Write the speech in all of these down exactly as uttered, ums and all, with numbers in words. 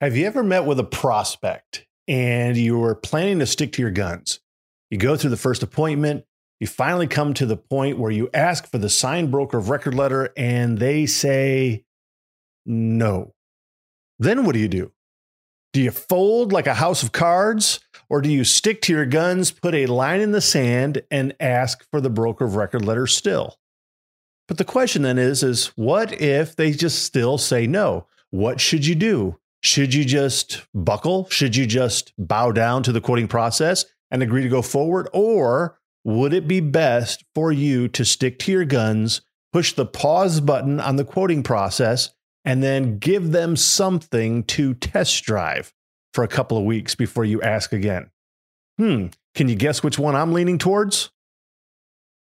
Have you ever met with a prospect and you were planning to stick to your guns? You go through the first appointment, you finally come to the point where you ask for the signed broker of record letter and they say no. Then what do you do? Do you fold like a house of cards or do you stick to your guns, put a line in the sand and ask for the broker of record letter still? But the question then is, is what if they just still say no? What should you do? Should you just buckle? Should you just bow down to the quoting process and agree to go forward? Or would it be best for you to stick to your guns, push the pause button on the quoting process, and then give them something to test drive for a couple of weeks before you ask again? Hmm, can you guess which one I'm leaning towards?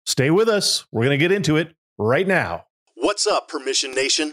Stay with us. We're going to get into it right now. What's up, Permission Nation?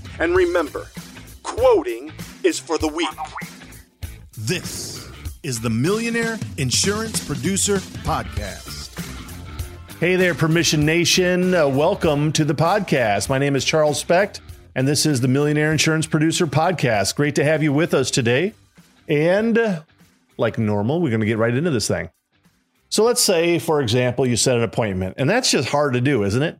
and remember, quoting is for the weak. This is the Millionaire Insurance Producer Podcast. Hey there, Permission Nation. Uh, welcome to the podcast. My name is Charles Specht, and this is the Millionaire Insurance Producer Podcast. Great to have you with us today. And uh, like normal, we're going to get right into this thing. So let's say, for example, you set an appointment, and that's just hard to do, isn't it?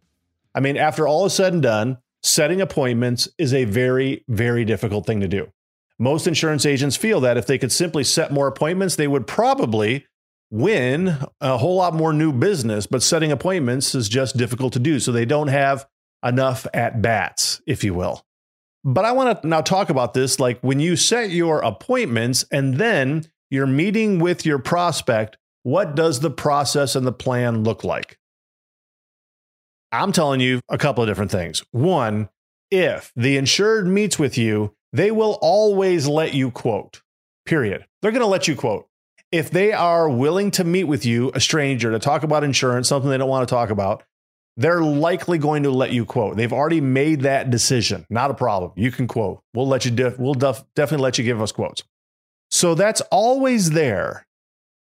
I mean, after all is said and done, setting appointments is a very, very difficult thing to do. Most insurance agents feel that if they could simply set more appointments, they would probably win a whole lot more new business, but setting appointments is just difficult to do. So they don't have enough at bats, if you will. But I want to now talk about this. Like when you set your appointments and then you're meeting with your prospect, what does the process and the plan look like? I'm telling you a couple of different things. One, if the insured meets with you, they will always let you quote, period. They're going to let you quote. If they are willing to meet with you, a stranger, to talk about insurance, something they don't want to talk about, they're likely going to let you quote. They've already made that decision. Not a problem. You can quote. We'll let you. Def- we'll def- definitely let you give us quotes. So that's always there.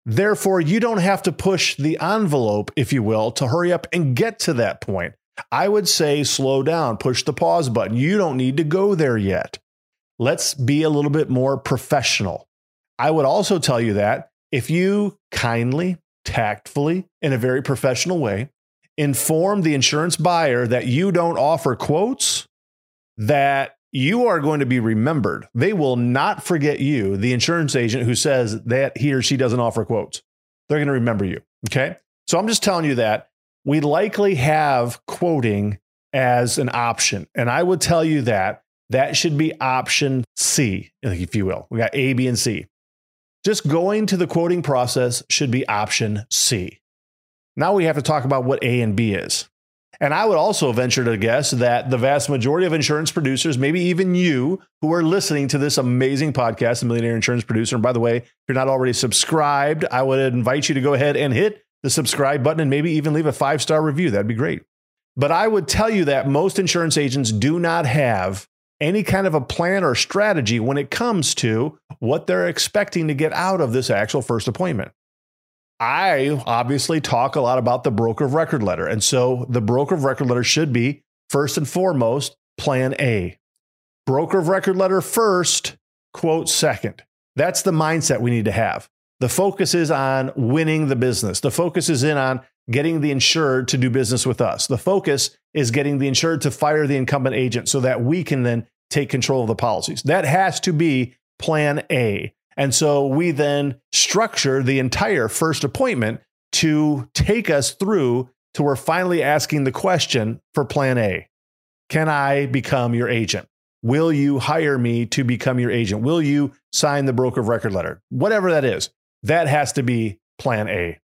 Therefore, you don't have to push the envelope, if you will, to hurry up and get to that point. I would say slow down, push the pause button. You don't need to go there yet. Let's be a little bit more professional. I would also tell you that if you kindly, tactfully, in a very professional way, inform the insurance buyer that you don't offer quotes, that you are going to be remembered. They will not forget you, the insurance agent who says that he or she doesn't offer quotes. They're going to remember you. Okay. So I'm just telling you that we likely have quoting as an option. And I would tell you that that should be option C, if you will. We got A, B, and C. Just going to the quoting process should be option C. Now we have to talk about what A and B is. And I would also venture to guess that the vast majority of insurance producers, maybe even you who are listening to this amazing podcast, The Millionaire Insurance Producer. And by the way, if you're not already subscribed, I would invite you to go ahead and hit the subscribe button and maybe even leave a five-star review. That'd be great. But I would tell you that most insurance agents do not have any kind of a plan or strategy when it comes to what they're expecting to get out of this actual first appointment. I obviously talk a lot about the broker of record letter. And so the broker of record letter should be first and foremost, plan A. Broker of record letter first, quote second. That's the mindset we need to have. The focus is on winning the business. The focus is in on getting the insured to do business with us. The focus is getting the insured to fire the incumbent agent so that we can then take control of the policies. That has to be plan A. And so we then structure the entire first appointment to take us through till we're finally asking the question for plan A. Can I become your agent? Will you hire me to become your agent? Will you sign the broker of record letter? Whatever that is, that has to be plan A.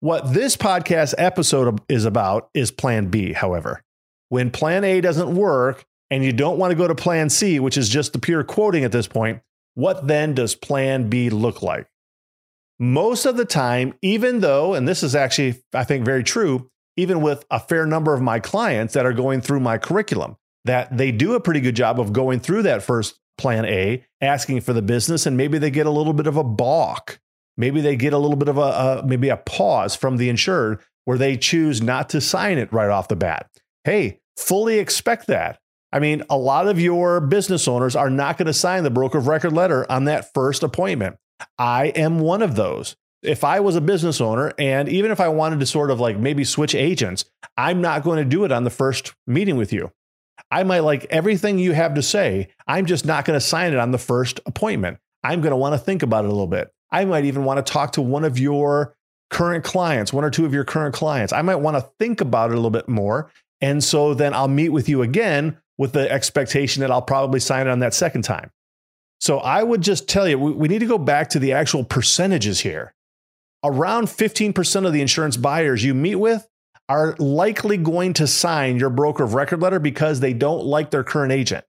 What this podcast episode is about is plan B, however. When plan A doesn't work and you don't want to go to plan C, which is just the pure quoting at this point, what then does plan B look like? Most of the time, even though, and this is actually, I think, very true, even with a fair number of my clients that are going through my curriculum, that they do a pretty good job of going through that first plan A, asking for the business, and maybe they get a little bit of a balk. Maybe they get a little bit of a, a maybe a pause from the insured where they choose not to sign it right off the bat. Hey, fully expect that. I mean, a lot of your business owners are not going to sign the broker of record letter on that first appointment. I am one of those. If I was a business owner, and even if I wanted to sort of like maybe switch agents, I'm not going to do it on the first meeting with you. I might like everything you have to say. I'm just not going to sign it on the first appointment. I'm going to want to think about it a little bit. I might even want to talk to one of your current clients, one or two of your current clients. I might want to think about it a little bit more. And so then I'll meet with you again, with the expectation that I'll probably sign it on that second time. So I would just tell you, we, we need to go back to the actual percentages here. Around fifteen percent of the insurance buyers you meet with are likely going to sign your broker of record letter because they don't like their current agent.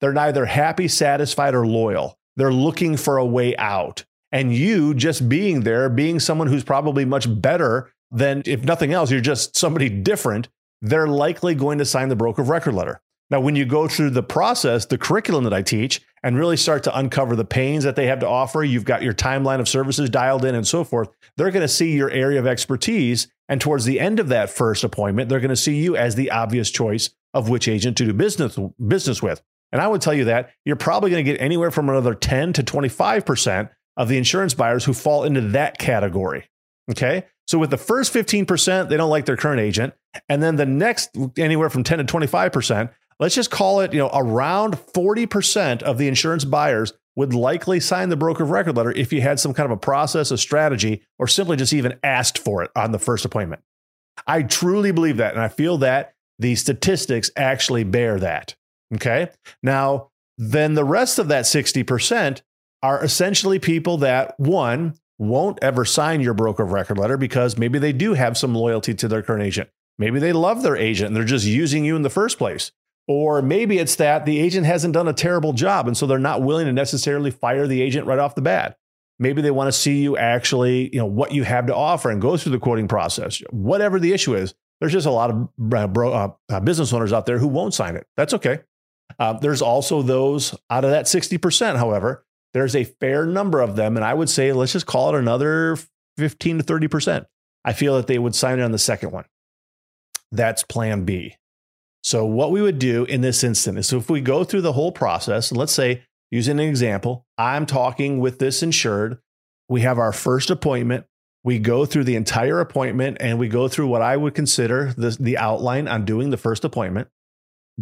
They're neither happy, satisfied, or loyal. They're looking for a way out. And you just being there, being someone who's probably much better than, if nothing else, you're just somebody different, they're likely going to sign the broker of record letter. Now, when you go through the process, the curriculum that I teach, and really start to uncover the pains that they have to offer, you've got your timeline of services dialed in and so forth, they're going to see your area of expertise. And towards the end of that first appointment, they're going to see you as the obvious choice of which agent to do business, business with. And I would tell you that you're probably going to get anywhere from another ten to twenty-five percent of the insurance buyers who fall into that category. Okay. So with the first fifteen percent, they don't like their current agent. And then the next anywhere from ten to twenty-five percent, let's just call it, you know, around forty percent of the insurance buyers would likely sign the broker of record letter if you had some kind of a process, a strategy, or simply just even asked for it on the first appointment. I truly believe that. And I feel that the statistics actually bear that. Okay. Now, then the rest of that sixty percent are essentially people that, one, won't ever sign your broker of record letter because maybe they do have some loyalty to their current agent. Maybe they love their agent and they're just using you in the first place. Or maybe it's that the agent hasn't done a terrible job, and so they're not willing to necessarily fire the agent right off the bat. Maybe they want to see you actually, you know, what you have to offer and go through the quoting process. Whatever the issue is, there's just a lot of uh, bro, uh, business owners out there who won't sign it. That's okay. Uh, there's also those out of that sixty percent, however, there's a fair number of them, and I would say let's just call it another fifteen to thirty percent. I feel that they would sign it on the second one. That's plan B. So what we would do in this instance is, so if we go through the whole process, let's say, using an example, I'm talking with this insured. We have our first appointment. We go through the entire appointment and we go through what I would consider the, the outline on doing the first appointment,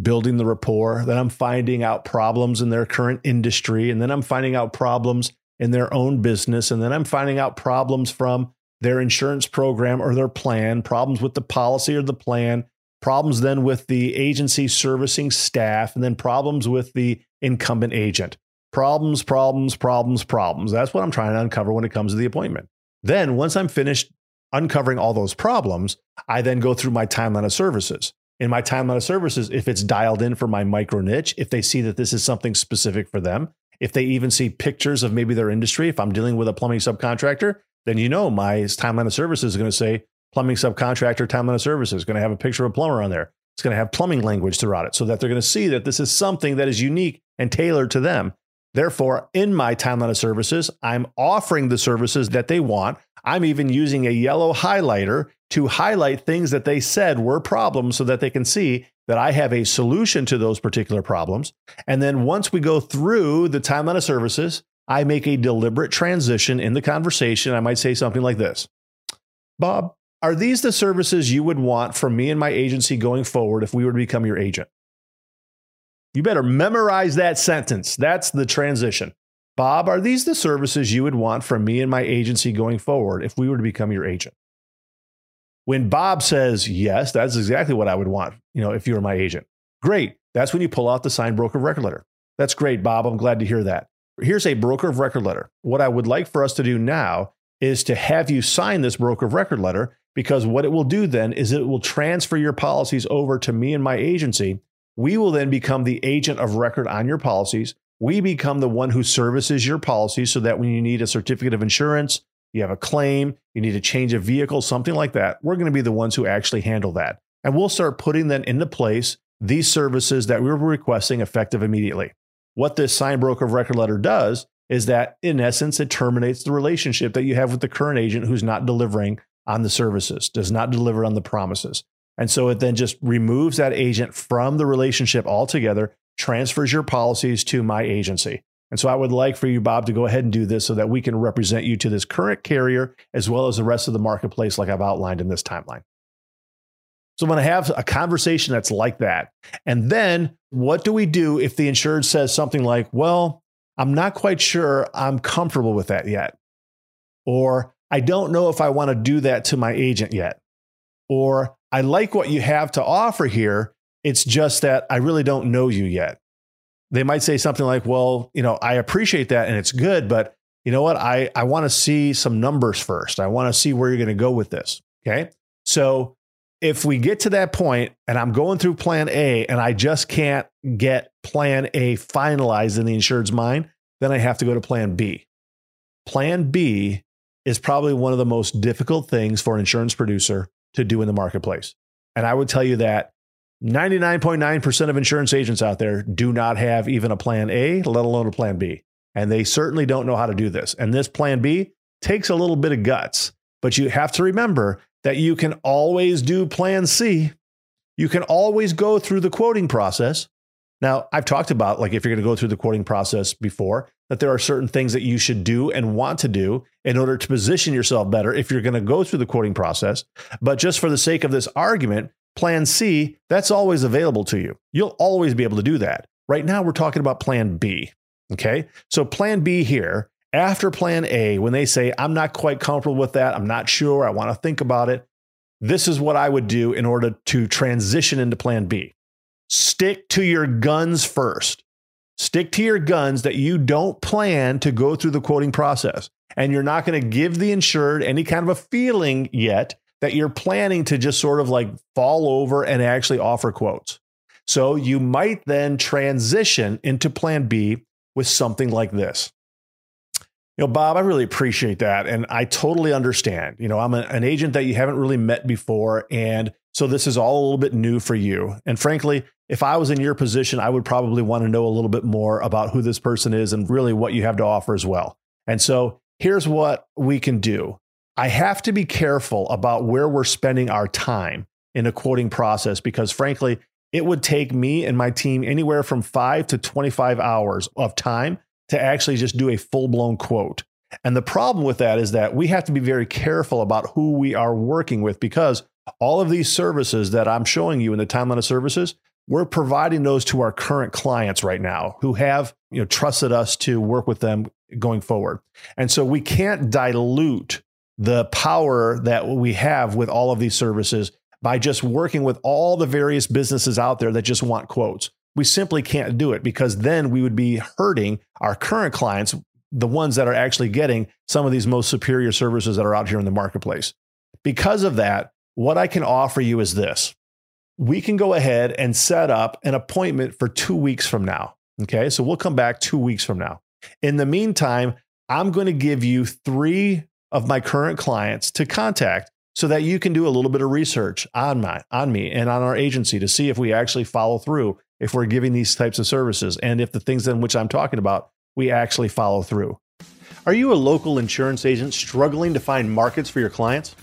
building the rapport. Then I'm finding out problems in their current industry. And then I'm finding out problems in their own business. And then I'm finding out problems from their insurance program or their plan, problems with the policy or the plan, problems then with the agency servicing staff, and then problems with the incumbent agent. Problems, problems, problems, problems. That's what I'm trying to uncover when it comes to the appointment. Then once I'm finished uncovering all those problems, I then go through my timeline of services. In my timeline of services, if it's dialed in for my micro niche, if they see that this is something specific for them, if they even see pictures of maybe their industry, if I'm dealing with a plumbing subcontractor, then you know my timeline of services is going to say, plumbing subcontractor, timeline of services, going to have a picture of a plumber on there. It's going to have plumbing language throughout it so that they're going to see that this is something that is unique and tailored to them. Therefore, in my timeline of services, I'm offering the services that they want. I'm even using a yellow highlighter to highlight things that they said were problems so that they can see that I have a solution to those particular problems. And then once we go through the timeline of services, I make a deliberate transition in the conversation. I might say something like this: Bob, are these the services you would want from me and my agency going forward if we were to become your agent? You better memorize that sentence. That's the transition. Bob, are these the services you would want from me and my agency going forward if we were to become your agent? When Bob says, yes, that's exactly what I would want, you know, if you were my agent. Great. That's when you pull out the signed broker of record letter. That's great, Bob. I'm glad to hear that. Here's a broker of record letter. What I would like for us to do now is to have you sign this broker of record letter, because what it will do then is it will transfer your policies over to me and my agency. We will then become the agent of record on your policies. We become the one who services your policies so that when you need a certificate of insurance, you have a claim, you need a change of vehicle, something like that, we're going to be the ones who actually handle that. And we'll start putting then into place these services that we were requesting effective immediately. What this signed broker of record letter does is that, in essence, it terminates the relationship that you have with the current agent who's not delivering on the services, does not deliver on the promises. And so it then just removes that agent from the relationship altogether, transfers your policies to my agency. And so I would like for you, Bob, to go ahead and do this so that we can represent you to this current carrier as well as the rest of the marketplace like I've outlined in this timeline. So I'm going to have a conversation that's like that. And then what do we do if the insured says something like, well, I'm not quite sure I'm comfortable with that yet. Or I don't know if I want to do that to my agent yet. Or I like what you have to offer here. It's just that I really don't know you yet. They might say something like, well, you know, I appreciate that and it's good, but you know what? I, I want to see some numbers first. I want to see where you're going to go with this. Okay. So if we get to that point and I'm going through plan A and I just can't get plan A finalized in the insured's mind, then I have to go to plan B. Plan B is probably one of the most difficult things for an insurance producer to do in the marketplace. And I would tell you that ninety-nine point nine percent of insurance agents out there do not have even a plan A, let alone a plan B. And they certainly don't know how to do this. And this plan B takes a little bit of guts, but you have to remember that you can always do plan C. You can always go through the quoting process. Now, I've talked about, like, if you're going to go through the quoting process before, that there are certain things that you should do and want to do in order to position yourself better if you're going to go through the quoting process. But just for the sake of this argument, plan C, that's always available to you. You'll always be able to do that. Right now, we're talking about plan B. Okay. So plan B here, after plan A, when they say, I'm not quite comfortable with that, I'm not sure, I want to think about it, this is what I would do in order to transition into plan B. Stick to your guns first. Stick to your guns that you don't plan to go through the quoting process. And you're not going to give the insured any kind of a feeling yet that you're planning to just sort of like fall over and actually offer quotes. So you might then transition into plan B with something like this. You know, Bob, I really appreciate that. And I totally understand. You know, I'm a, an agent that you haven't really met before. And so this is all a little bit new for you. And frankly, if I was in your position, I would probably want to know a little bit more about who this person is and really what you have to offer as well. And so here's what we can do. I have to be careful about where we're spending our time in the quoting process, because frankly, it would take me and my team anywhere from five to twenty-five hours of time to actually just do a full-blown quote. And the problem with that is that we have to be very careful about who we are working with, because all of these services that I'm showing you in the timeline of services, we're providing those to our current clients right now who have, you know, trusted us to work with them going forward. And so we can't dilute the power that we have with all of these services by just working with all the various businesses out there that just want quotes. We simply can't do it, because then we would be hurting our current clients, the ones that are actually getting some of these most superior services that are out here in the marketplace. Because of that, what I can offer you is this. We can go ahead and set up an appointment for two weeks from now. Okay, so we'll come back two weeks from now. In the meantime, I'm going to give you three of my current clients to contact so that you can do a little bit of research on my, on me and on our agency to see if we actually follow through, if we're giving these types of services, and if the things in which I'm talking about, we actually follow through. Are you a local insurance agent struggling to find markets for your clients?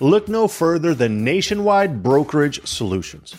Look no further than Nationwide Brokerage Solutions.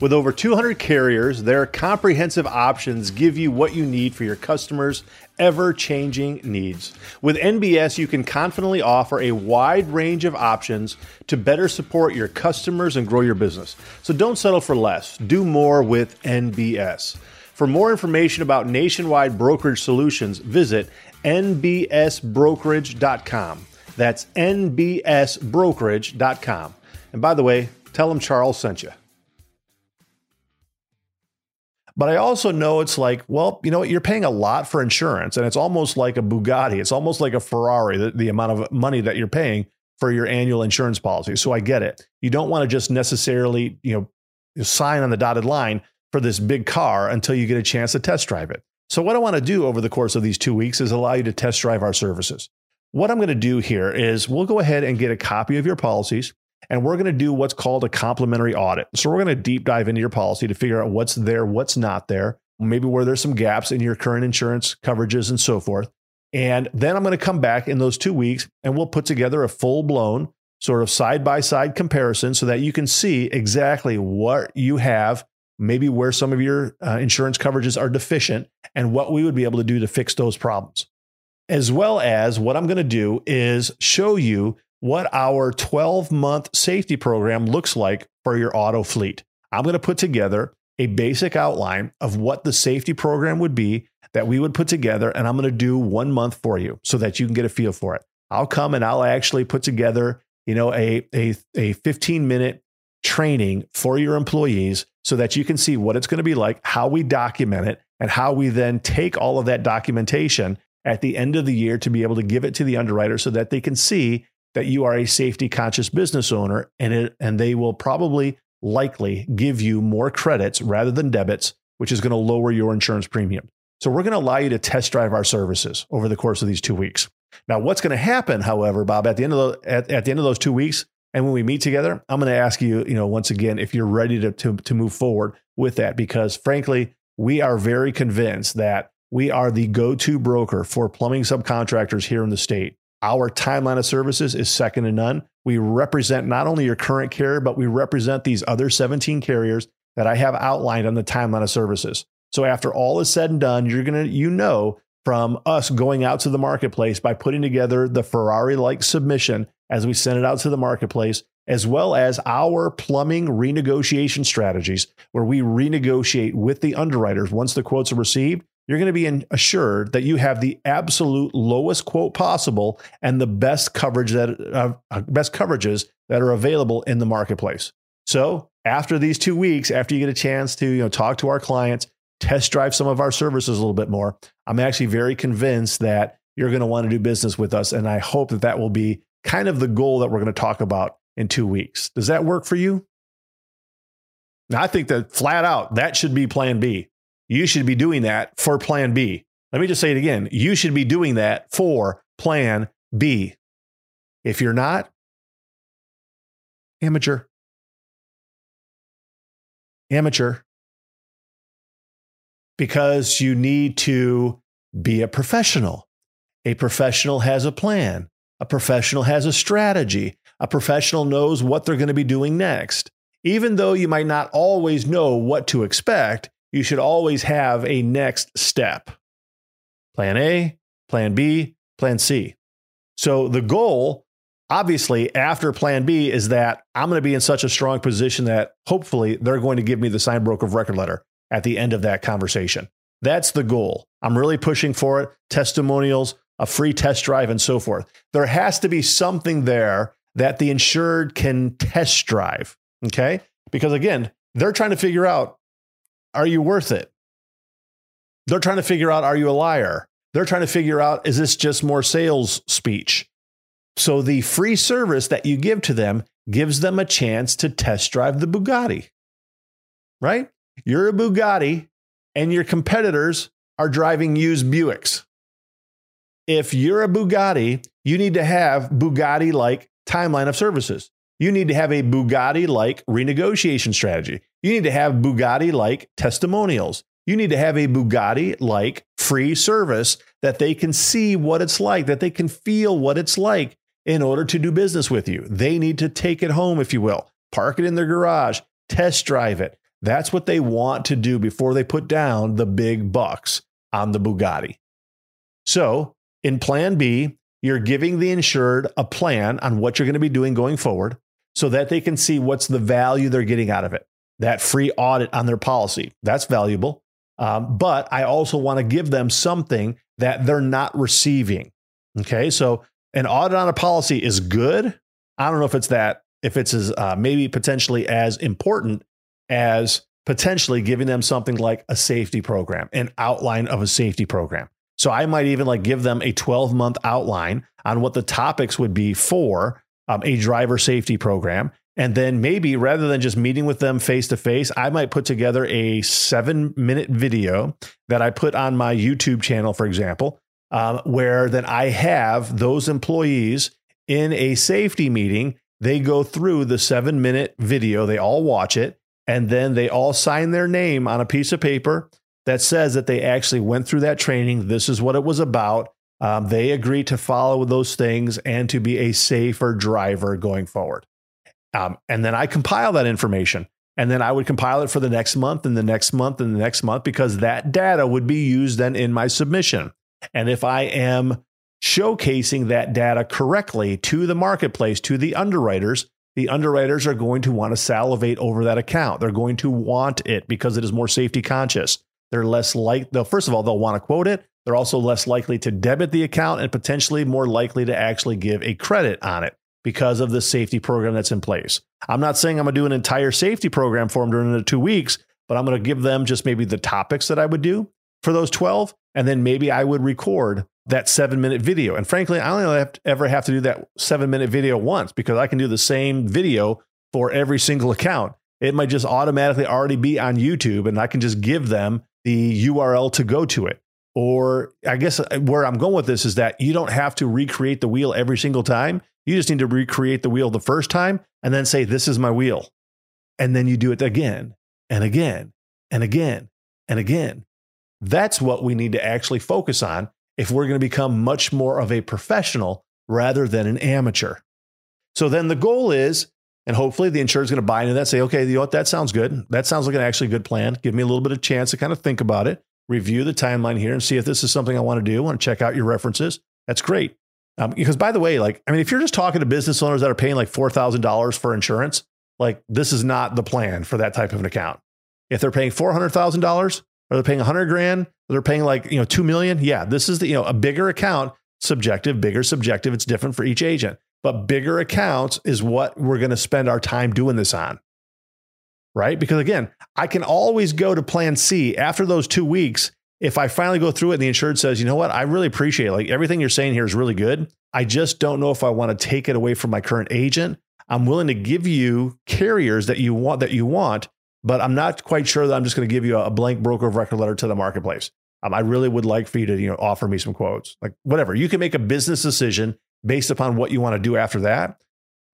With over two hundred carriers, their comprehensive options give you what you need for your customers' ever-changing needs. With N B S, you can confidently offer a wide range of options to better support your customers and grow your business. So don't settle for less. Do more with N B S. For more information about Nationwide Brokerage Solutions, visit n b s brokerage dot com. That's n b s brokerage dot com. And by the way, tell them Charles sent you. But I also know it's like, well, you know what? You're paying a lot for insurance, and it's almost like a Bugatti. It's almost like a Ferrari, the, the amount of money that you're paying for your annual insurance policy. So I get it. You don't want to just necessarily, you know, sign on the dotted line for this big car until you get a chance to test drive it. So what I want to do over the course of these two weeks is allow you to test drive our services. What I'm going to do here is we'll go ahead and get a copy of your policies, and we're going to do what's called a complimentary audit. So we're going to deep dive into your policy to figure out what's there, what's not there, maybe where there's some gaps in your current insurance coverages and so forth. And then I'm going to come back in those two weeks and we'll put together a full-blown sort of side-by-side comparison so that you can see exactly what you have, maybe where some of your uh, insurance coverages are deficient, and what we would be able to do to fix those problems. As well as what I'm going to do is show you what our twelve-month safety program looks like for your auto fleet. I'm going to put together a basic outline of what the safety program would be that we would put together, and I'm going to do one month for you so that you can get a feel for it. I'll come and I'll actually put together, you know, a a a fifteen-minute training for your employees so that you can see what it's going to be like, how we document it, and how we then take all of that documentation at the end of the year to be able to give it to the underwriter so that they can see that you are a safety conscious business owner, and it, and they will probably likely give you more credits rather than debits, which is going to lower your insurance premium. So we're going to allow you to test drive our services over the course of these two weeks. Now, what's going to happen, however, Bob, at the end of the, at, at the end of those two weeks, and when we meet together, I'm going to ask you, you know, once again, if you're ready to, to, to move forward with that, because frankly, we are very convinced that we are the go-to broker for plumbing subcontractors here in the state. Our timeline of services is second to none. We represent not only your current carrier, but we represent these other seventeen carriers that I have outlined on the timeline of services. So after all is said and done, you're going to, you know, from us going out to the marketplace by putting together the Ferrari-like submission as we send it out to the marketplace, as well as our plumbing renegotiation strategies, where we renegotiate with the underwriters once the quotes are received. You're going to be assured that you have the absolute lowest quote possible and the best coverage that uh, best coverages that are available in the marketplace. So after these two weeks, after you get a chance to, you know, talk to our clients, test drive some of our services a little bit more, I'm actually very convinced that you're going to want to do business with us, and I hope that that will be kind of the goal that we're going to talk about in two weeks. Does that work for you? Now, I think that flat out, that should be plan B. You should be doing that for plan B. Let me just say it again. You should be doing that for plan B. If you're not, amateur. Amateur. Because you need to be a professional. A professional has a plan. A professional has a strategy. A professional knows what they're going to be doing next. Even though you might not always know what to expect, you should always have a next step. Plan A, plan B, plan C. So the goal, obviously, after plan B is that I'm going to be in such a strong position that hopefully they're going to give me the signed broker of record letter at the end of that conversation. That's the goal. I'm really pushing for it. Testimonials, a free test drive, and so forth. There has to be something there that the insured can test drive, okay? Because again, they're trying to figure out, are you worth it? They're trying to figure out, are you a liar? They're trying to figure out, is this just more sales speech? So the free service that you give to them gives them a chance to test drive the Bugatti, right? You're a Bugatti and your competitors are driving used Buicks. If you're a Bugatti, you need to have Bugatti-like timeline of services. You need to have a Bugatti-like renegotiation strategy. You need to have Bugatti-like testimonials. You need to have a Bugatti-like free service that they can see what it's like, that they can feel what it's like in order to do business with you. They need to take it home, if you will, park it in their garage, test drive it. That's what they want to do before they put down the big bucks on the Bugatti. So in plan B, you're giving the insured a plan on what you're going to be doing going forward so that they can see what's the value they're getting out of it. That free audit on their policy, that's valuable. Um, but I also want to give them something that they're not receiving. Okay, so an audit on a policy is good. I don't know if it's that if it's as uh, maybe potentially as important as potentially giving them something like a safety program, an outline of a safety program. So I might even like give them a twelve month outline on what the topics would be for um, a driver safety program. And then maybe rather than just meeting with them face to face, I might put together a seven minute video that I put on my YouTube channel, for example, um, where then I have those employees in a safety meeting. They go through the seven minute video. They all watch it. And then they all sign their name on a piece of paper that says that they actually went through that training. This is what it was about. Um, they agree to follow those things and to be a safer driver going forward. Um, and then I compile that information, and then I would compile it for the next month and the next month and the next month, because that data would be used then in my submission. And if I am showcasing that data correctly to the marketplace, to the underwriters, the underwriters are going to want to salivate over that account. They're going to want it because it is more safety conscious. They're less like, they'll, first of all, they'll want to quote it. They're also less likely to debit the account and potentially more likely to actually give a credit on it because of the safety program that's in place. I'm not saying I'm going to do an entire safety program for them during the two weeks, but I'm going to give them just maybe the topics that I would do for those twelve. And then maybe I would record that seven minute video. And frankly, I only have to, ever have to do that seven minute video once, because I can do the same video for every single account. It might just automatically already be on YouTube, and I can just give them the U R L to go to it. Or I guess where I'm going with this is that you don't have to recreate the wheel every single time. You just need to recreate the wheel the first time and then say, this is my wheel. And then you do it again and again and again and again. That's what we need to actually focus on if we're going to become much more of a professional rather than an amateur. So then the goal is, and hopefully the insurer is going to buy into that, say, okay, you know what, that sounds good. That sounds like an actually good plan. Give me a little bit of chance to kind of think about it, review the timeline here and see if this is something I want to do. I want to check out your references. That's great. Um, because by the way, like, I mean, if you're just talking to business owners that are paying like four thousand dollars for insurance, like this is not the plan for that type of an account. If they're paying four hundred thousand dollars, or they're paying a hundred grand, or they're paying like, you know, two million. Yeah, this is the, you know, a bigger account, subjective, bigger, subjective. It's different for each agent. But bigger accounts is what we're going to spend our time doing this on, right? Because again, I can always go to plan C after those two weeks. If I finally go through it and the insured says, you know what, I really appreciate it. Like everything you're saying here is really good. I just don't know if I want to take it away from my current agent. I'm willing to give you carriers that you want, that you want, but I'm not quite sure that I'm just going to give you a blank broker of record letter to the marketplace. Um, I really would like for you to, you know, offer me some quotes, like whatever. You can make a business decision based upon what you want to do after that.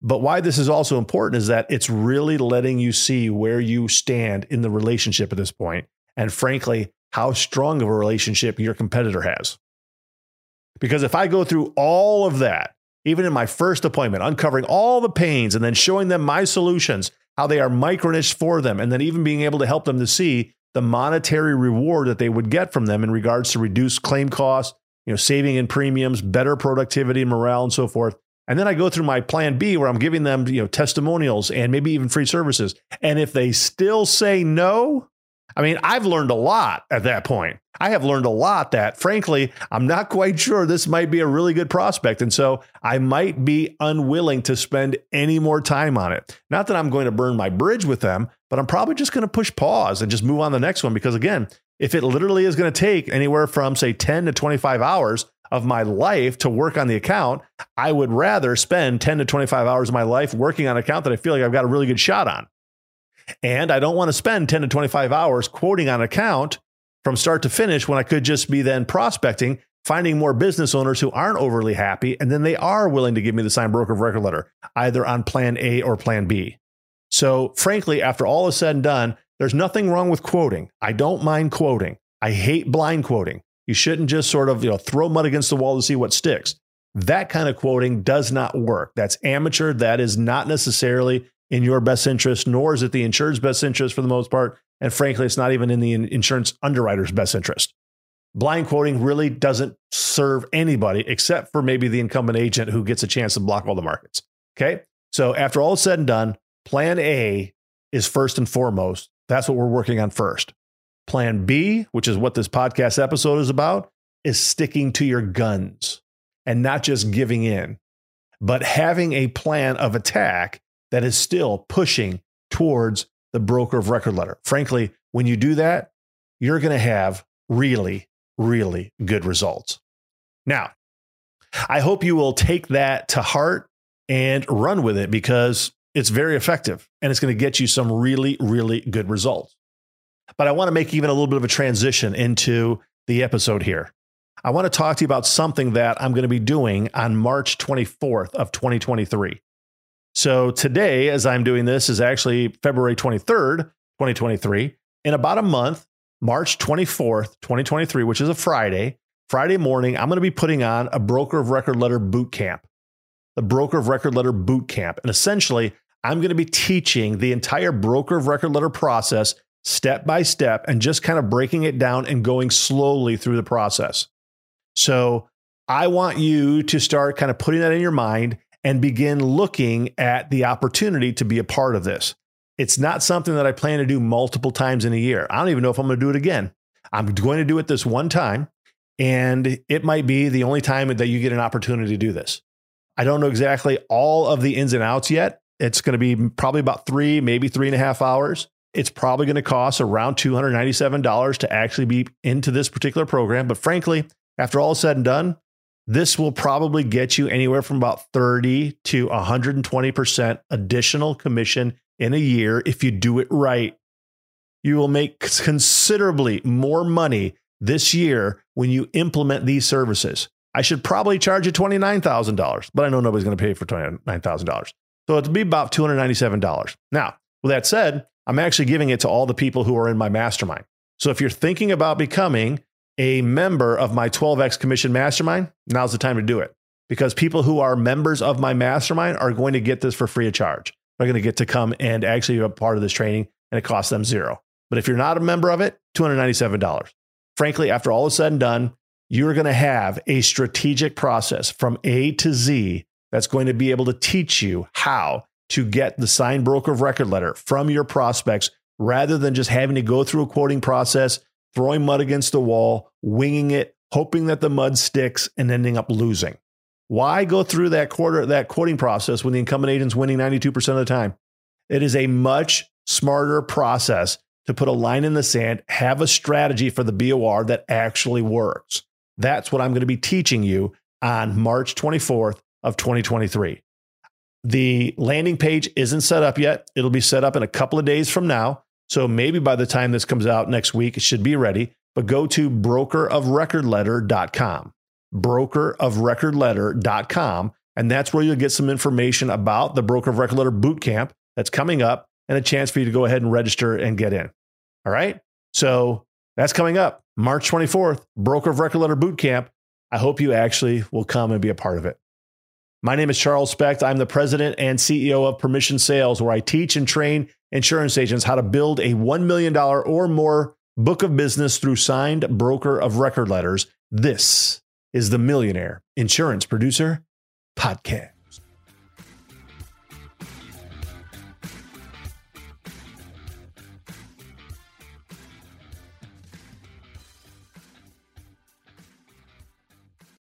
But why this is also important is that it's really letting you see where you stand in the relationship at this point, and frankly, how strong of a relationship your competitor has. Because if I go through all of that, even in my first appointment, uncovering all the pains and then showing them my solutions, how they are micro-niched for them, and then even being able to help them to see the monetary reward that they would get from them in regards to reduced claim costs, you know, saving in premiums, better productivity, morale, and so forth. And then I go through my plan B where I'm giving them, you know, testimonials and maybe even free services. And if they still say no, I mean, I've learned a lot at that point. I have learned a lot that, frankly, I'm not quite sure this might be a really good prospect. And so I might be unwilling to spend any more time on it. Not that I'm going to burn my bridge with them, but I'm probably just going to push pause and just move on to the next one. Because again, if it literally is going to take anywhere from, say, ten to twenty-five hours of my life to work on the account, I would rather spend ten to twenty-five hours of my life working on an account that I feel like I've got a really good shot on. And I don't want to spend ten to twenty-five hours quoting on an account from start to finish when I could just be then prospecting, finding more business owners who aren't overly happy. And then they are willing to give me the signed broker of record letter, either on plan A or plan B. So frankly, after all is said and done, there's nothing wrong with quoting. I don't mind quoting. I hate blind quoting. You shouldn't just sort of, you know, throw mud against the wall to see what sticks. That kind of quoting does not work. That's amateur. That is not necessarily in your best interest, nor is it the insured's best interest for the most part. And frankly, it's not even in the insurance underwriter's best interest. Blind quoting really doesn't serve anybody except for maybe the incumbent agent who gets a chance to block all the markets. Okay. So after all is said and done, plan A is first and foremost. That's what we're working on first. Plan B, which is what this podcast episode is about, is sticking to your guns and not just giving in, but having a plan of attack that is still pushing towards the broker of record letter. Frankly, when you do that, you're going to have really, really good results. Now, I hope you will take that to heart and run with it, because it's very effective and it's going to get you some really, really good results. But I want to make even a little bit of a transition into the episode here. I want to talk to you about something that I'm going to be doing on March twenty-fourth of twenty twenty-three. So today, as I'm doing this, is actually February twenty-third, twenty twenty-three. In about a month, March twenty-fourth, twenty twenty-three, which is a Friday, Friday morning, I'm going to be putting on a Broker of Record Letter boot camp, the Broker of Record Letter boot camp. And essentially, I'm going to be teaching the entire Broker of Record Letter process step by step and just kind of breaking it down and going slowly through the process. So I want you to start kind of putting that in your mind and begin looking at the opportunity to be a part of this. It's not something that I plan to do multiple times in a year. I don't even know if I'm going to do it again. I'm going to do it this one time, and it might be the only time that you get an opportunity to do this. I don't know exactly all of the ins and outs yet. It's going to be probably about three, maybe three and a half hours. It's probably going to cost around two hundred ninety-seven dollars to actually be into this particular program. But frankly, after all is said and done, this will probably get you anywhere from about thirty to one hundred twenty percent additional commission in a year if you do it right. You will make considerably more money this year when you implement these services. I should probably charge you twenty-nine thousand dollars, but I know nobody's going to pay for twenty-nine thousand dollars. So it'll be about two hundred ninety-seven dollars. Now, with that said, I'm actually giving it to all the people who are in my mastermind. So if you're thinking about becoming a member of my twelve X Commission Mastermind, now's the time to do it, because people who are members of my mastermind are going to get this for free of charge. They're going to get to come and actually be a part of this training, and it costs them zero. But if you're not a member of it, two hundred ninety-seven dollars. Frankly, after all is said and done, you're going to have a strategic process from A to Z that's going to be able to teach you how to get the signed broker of record letter from your prospects, rather than just having to go through a quoting process, throwing mud against the wall, winging it, hoping that the mud sticks, and ending up losing. Why go through that quarter, that quoting process when the incumbent agent's winning ninety-two percent of the time? It is a much smarter process to put a line in the sand, have a strategy for the B O R that actually works. That's what I'm going to be teaching you on March twenty-fourth of twenty twenty-three. The landing page isn't set up yet. It'll be set up in a couple of days from now. So maybe by the time this comes out next week, it should be ready. But go to broker of record letter dot com, broker of record letter dot com. And that's where you'll get some information about the Broker of Record Letter boot camp that's coming up, and a chance for you to go ahead and register and get in. All right. So that's coming up March twenty-fourth, Broker of Record Letter boot camp. I hope you actually will come and be a part of it. My name is Charles Specht. I'm the president and C E O of Permission Sales, where I teach and train insurance agents how to build a one million dollars or more book of business through signed broker of record letters. This is the Millionaire Insurance Producer Podcast.